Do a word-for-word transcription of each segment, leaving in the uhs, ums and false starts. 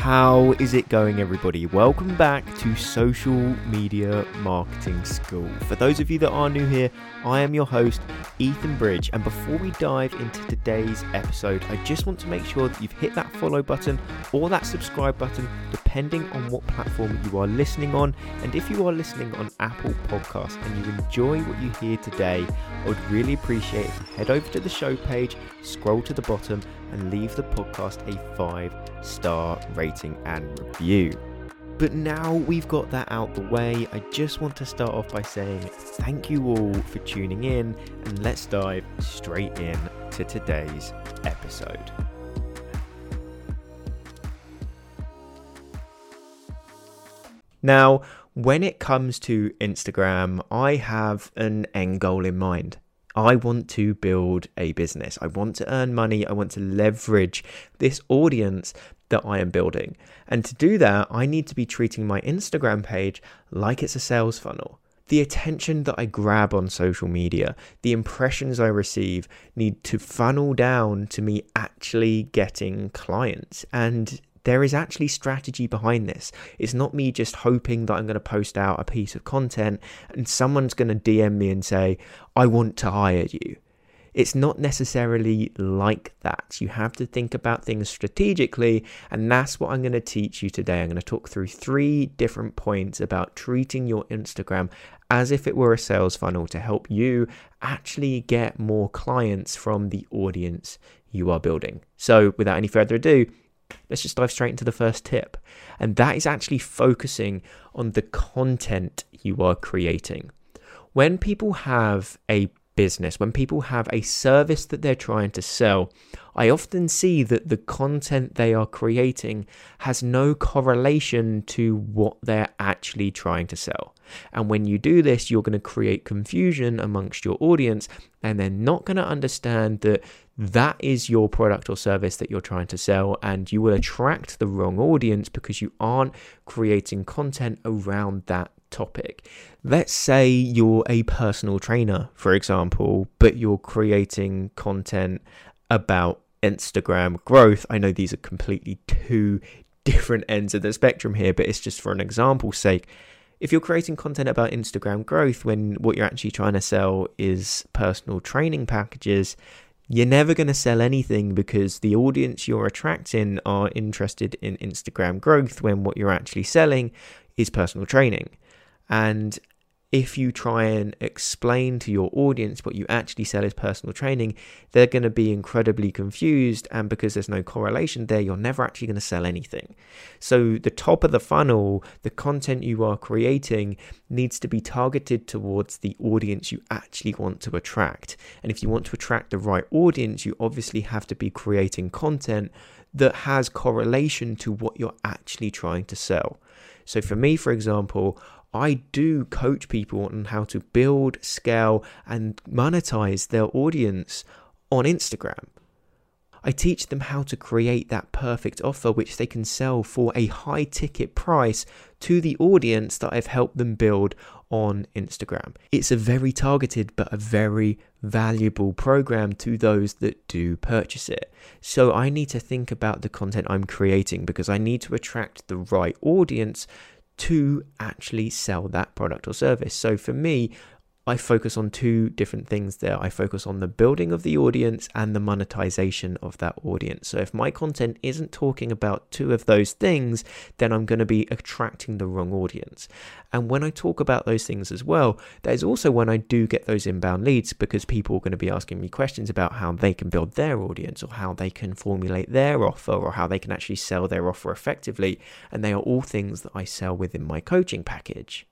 How is it going, everybody? Welcome back to Social Media Marketing School. For those of you that are new here, I am your host, Ethan Bridge. And before we dive into today's episode, I just want to make sure that you've hit that follow button or that subscribe button, depending on what platform you are listening on. And if you are listening on Apple Podcasts and you enjoy what you hear today, I would really appreciate if you head over to the show page, scroll to the bottom, and leave the podcast a five-star rating and review. But now we've got that out the way, I just want to start off by saying thank you all for tuning in, and let's dive straight in to today's episode. Now, when it comes to Instagram, I have an end goal in mind. I want to build a business. I want to earn money. I want to leverage this audience that I am building. And to do that, I need to be treating my Instagram page like it's a sales funnel. The attention that I grab on social media, the impressions I receive need to funnel down to me actually getting clients. And there is actually strategy behind this. It's not me just hoping that I'm going to post out a piece of content and someone's going to D M me and say, I want to hire you. It's not necessarily like that. You have to think about things strategically, and that's what I'm going to teach you today. I'm going to talk through three different points about treating your Instagram as if it were a sales funnel to help you actually get more clients from the audience you are building. So without any further ado, let's just dive straight into the first tip. And that is actually focusing on the content you are creating. When people have a business, when people have a service that they're trying to sell, I often see that the content they are creating has no correlation to what they're actually trying to sell. And when you do this, you're going to create confusion amongst your audience, and they're not going to understand that that is your product or service that you're trying to sell, and you will attract the wrong audience because you aren't creating content around that topic. Let's say you're a personal trainer, for example, but you're creating content about Instagram growth. I know these are completely two different ends of the spectrum here, but it's just for an example's sake. If you're creating content about Instagram growth when what you're actually trying to sell is personal training packages, you're never going to sell anything because the audience you're attracting are interested in Instagram growth when what you're actually selling is personal training. And if you try and explain to your audience what you actually sell is personal training, they're going to be incredibly confused. And because there's no correlation there, you're never actually going to sell anything. So the top of the funnel, the content you are creating needs to be targeted towards the audience you actually want to attract. And if you want to attract the right audience, you obviously have to be creating content that has correlation to what you're actually trying to sell. So for me, for example, I do coach people on how to build, scale, and monetize their audience on Instagram. I teach them how to create that perfect offer which they can sell for a high ticket price to the audience that I've helped them build on Instagram. It's a very targeted but a very valuable program to those that do purchase it. So I need to think about the content I'm creating because I need to attract the right audience to actually sell that product or service. So for me, I focus on two different things there. I focus on the building of the audience and the monetization of that audience. So if my content isn't talking about two of those things, then I'm going to be attracting the wrong audience. And when I talk about those things as well, that is also when I do get those inbound leads because people are going to be asking me questions about how they can build their audience or how they can formulate their offer or how they can actually sell their offer effectively. And they are all things that I sell within my coaching package.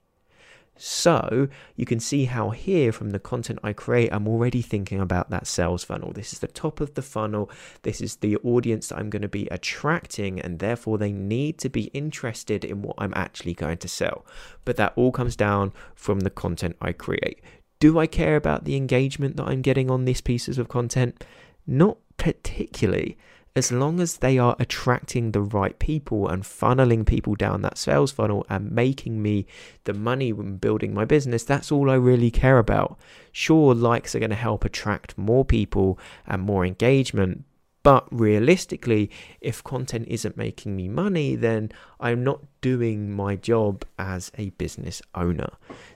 So you can see how here from the content I create, I'm already thinking about that sales funnel. This is the top of the funnel. This is the audience that I'm going to be attracting, and therefore they need to be interested in what I'm actually going to sell. But that all comes down from the content I create. Do I care about the engagement that I'm getting on these pieces of content? Not particularly. As long as they are attracting the right people and funneling people down that sales funnel and making me the money when building my business, that's all I really care about. Sure, likes are going to help attract more people and more engagement, But realistically, if content isn't making me money, then I'm not doing my job as a business owner.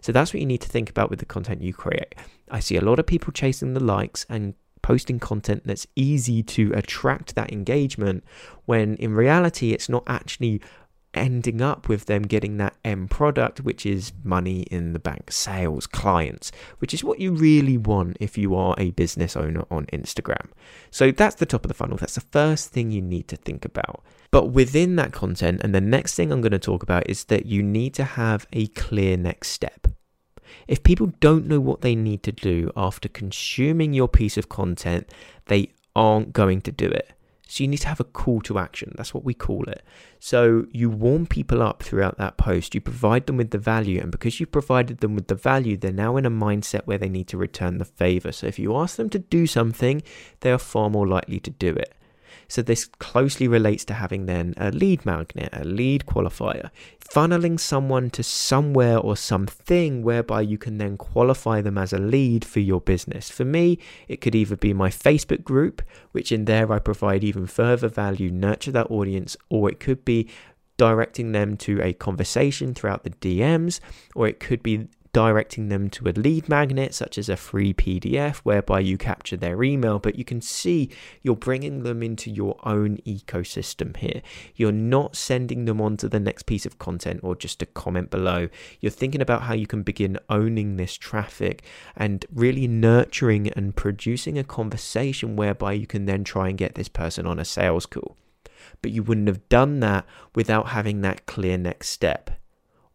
So that's what you need to think about with the content you create. I see a lot of people chasing the likes and posting content that's easy to attract that engagement, when in reality, it's not actually ending up with them getting that end product, which is money in the bank, sales, clients, which is what you really want if you are a business owner on Instagram. So that's the top of the funnel. That's the first thing you need to think about. But within that content, and the next thing I'm going to talk about is that you need to have a clear next step. If people don't know what they need to do after consuming your piece of content, they aren't going to do it. So you need to have a call to action. That's what we call it. So you warm people up throughout that post. You provide them with the value. And because you provided them with the value, they're now in a mindset where they need to return the favor. So if you ask them to do something, they are far more likely to do it. So this closely relates to having then a lead magnet, a lead qualifier, funneling someone to somewhere or something whereby you can then qualify them as a lead for your business. For me, it could either be my Facebook group, which in there I provide even further value, nurture that audience, or it could be directing them to a conversation throughout the D Ms, or it could be directing them to a lead magnet, such as a free P D F, whereby you capture their email, but you can see you're bringing them into your own ecosystem here. You're not sending them on to the next piece of content or just a comment below. You're thinking about how you can begin owning this traffic and really nurturing and producing a conversation whereby you can then try and get this person on a sales call. But you wouldn't have done that without having that clear next step,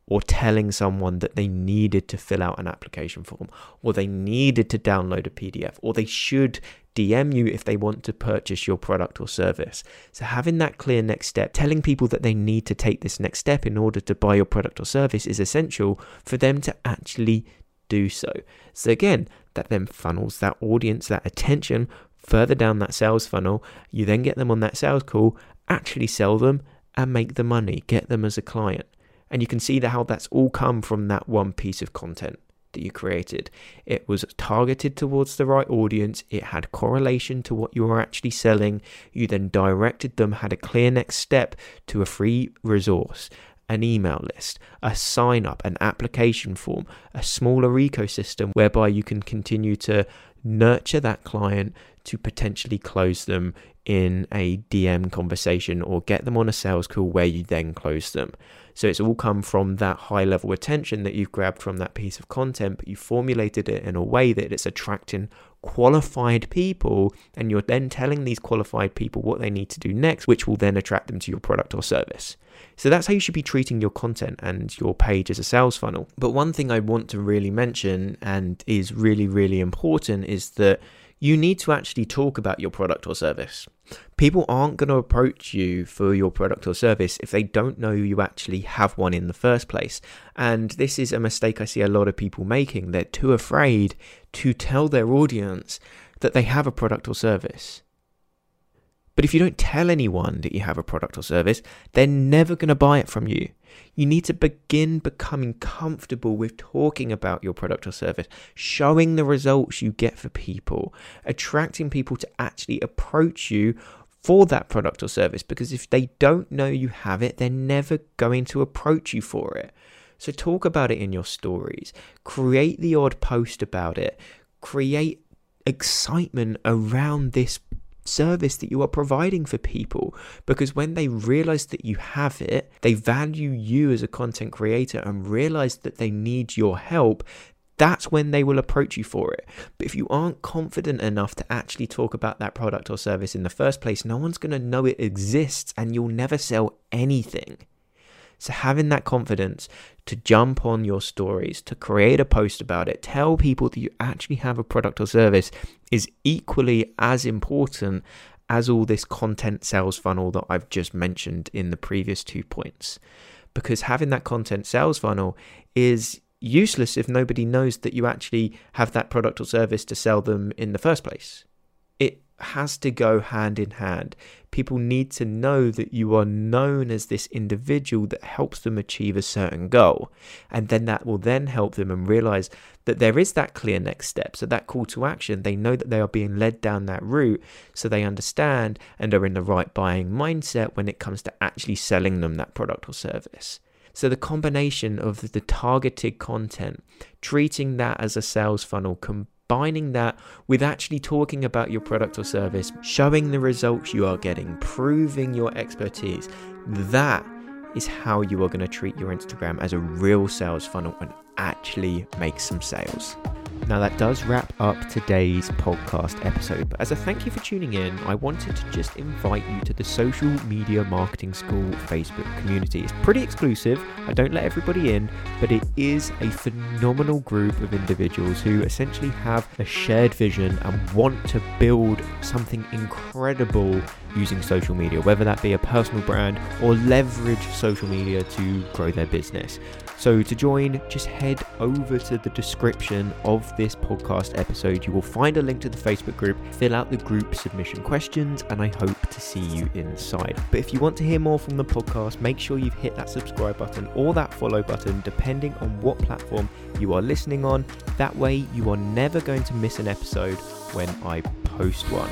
or telling someone that they needed to fill out an application form, or they needed to download a P D F, or they should D M you if they want to purchase your product or service. So having that clear next step, telling people that they need to take this next step in order to buy your product or service, is essential for them to actually do so. So again, that then funnels that audience, that attention, further down that sales funnel. You then get them on that sales call, actually sell them and make the money, get them as a client. And you can see that how that's all come from that one piece of content that you created. It was targeted towards the right audience. It had correlation to what you were actually selling. You then directed them, had a clear next step to a free resource, an email list, a sign up, an application form, a smaller ecosystem whereby you can continue to nurture that client to potentially close them in a D M conversation or get them on a sales call where you then close them. So it's all come from that high level attention that you've grabbed from that piece of content, but you formulated it in a way that it's attracting qualified people, and you're then telling these qualified people what they need to do next, which will then attract them to your product or service. So that's how you should be treating your content and your page as a sales funnel. But one thing I want to really mention, and is really, really important, is that you need to actually talk about your product or service. People aren't going to approach you for your product or service if they don't know you actually have one in the first place. And this is a mistake I see a lot of people making. They're too afraid to tell their audience that they have a product or service. But if you don't tell anyone that you have a product or service, they're never going to buy it from you. You need to begin becoming comfortable with talking about your product or service, showing the results you get for people, attracting people to actually approach you for that product or service, because if they don't know you have it, they're never going to approach you for it. So talk about it in your stories, create the odd post about it, create excitement around this service that you are providing for people, because when they realize that you have it, they value you as a content creator and realize that they need your help. That's when they will approach you for it. But if you aren't confident enough to actually talk about that product or service in the first place, no one's going to know it exists and you'll never sell anything. So having that confidence to jump on your stories, to create a post about it, tell people that you actually have a product or service, is equally as important as all this content sales funnel that I've just mentioned in the previous two points. Because having that content sales funnel is useless if nobody knows that you actually have that product or service to sell them in the first place. It has to go hand in hand. People need to know that you are known as this individual that helps them achieve a certain goal. And then that will then help them and realize that there is that clear next step. So that call to action, they know that they are being led down that route. So they understand and are in the right buying mindset when it comes to actually selling them that product or service. So the combination of the targeted content, treating that as a sales funnel, combining that with actually talking about your product or service, showing the results you are getting, proving your expertise, that is how you are going to treat your Instagram as a real sales funnel and actually make some sales. Now that does wrap up today's podcast episode, but as a thank you for tuning in, I wanted to just invite you to the Social Media Marketing School Facebook community. It's pretty exclusive, I don't let everybody in, but it is a phenomenal group of individuals who essentially have a shared vision and want to build something incredible using social media, whether that be a personal brand or leverage social media to grow their business. So to join, just head over to the description of this podcast episode. You will find a link to the Facebook group, fill out the group submission questions, and I hope to see you inside. But if you want to hear more from the podcast, make sure you've hit that subscribe button or that follow button, depending on what platform you are listening on. That way you are never going to miss an episode when I post one.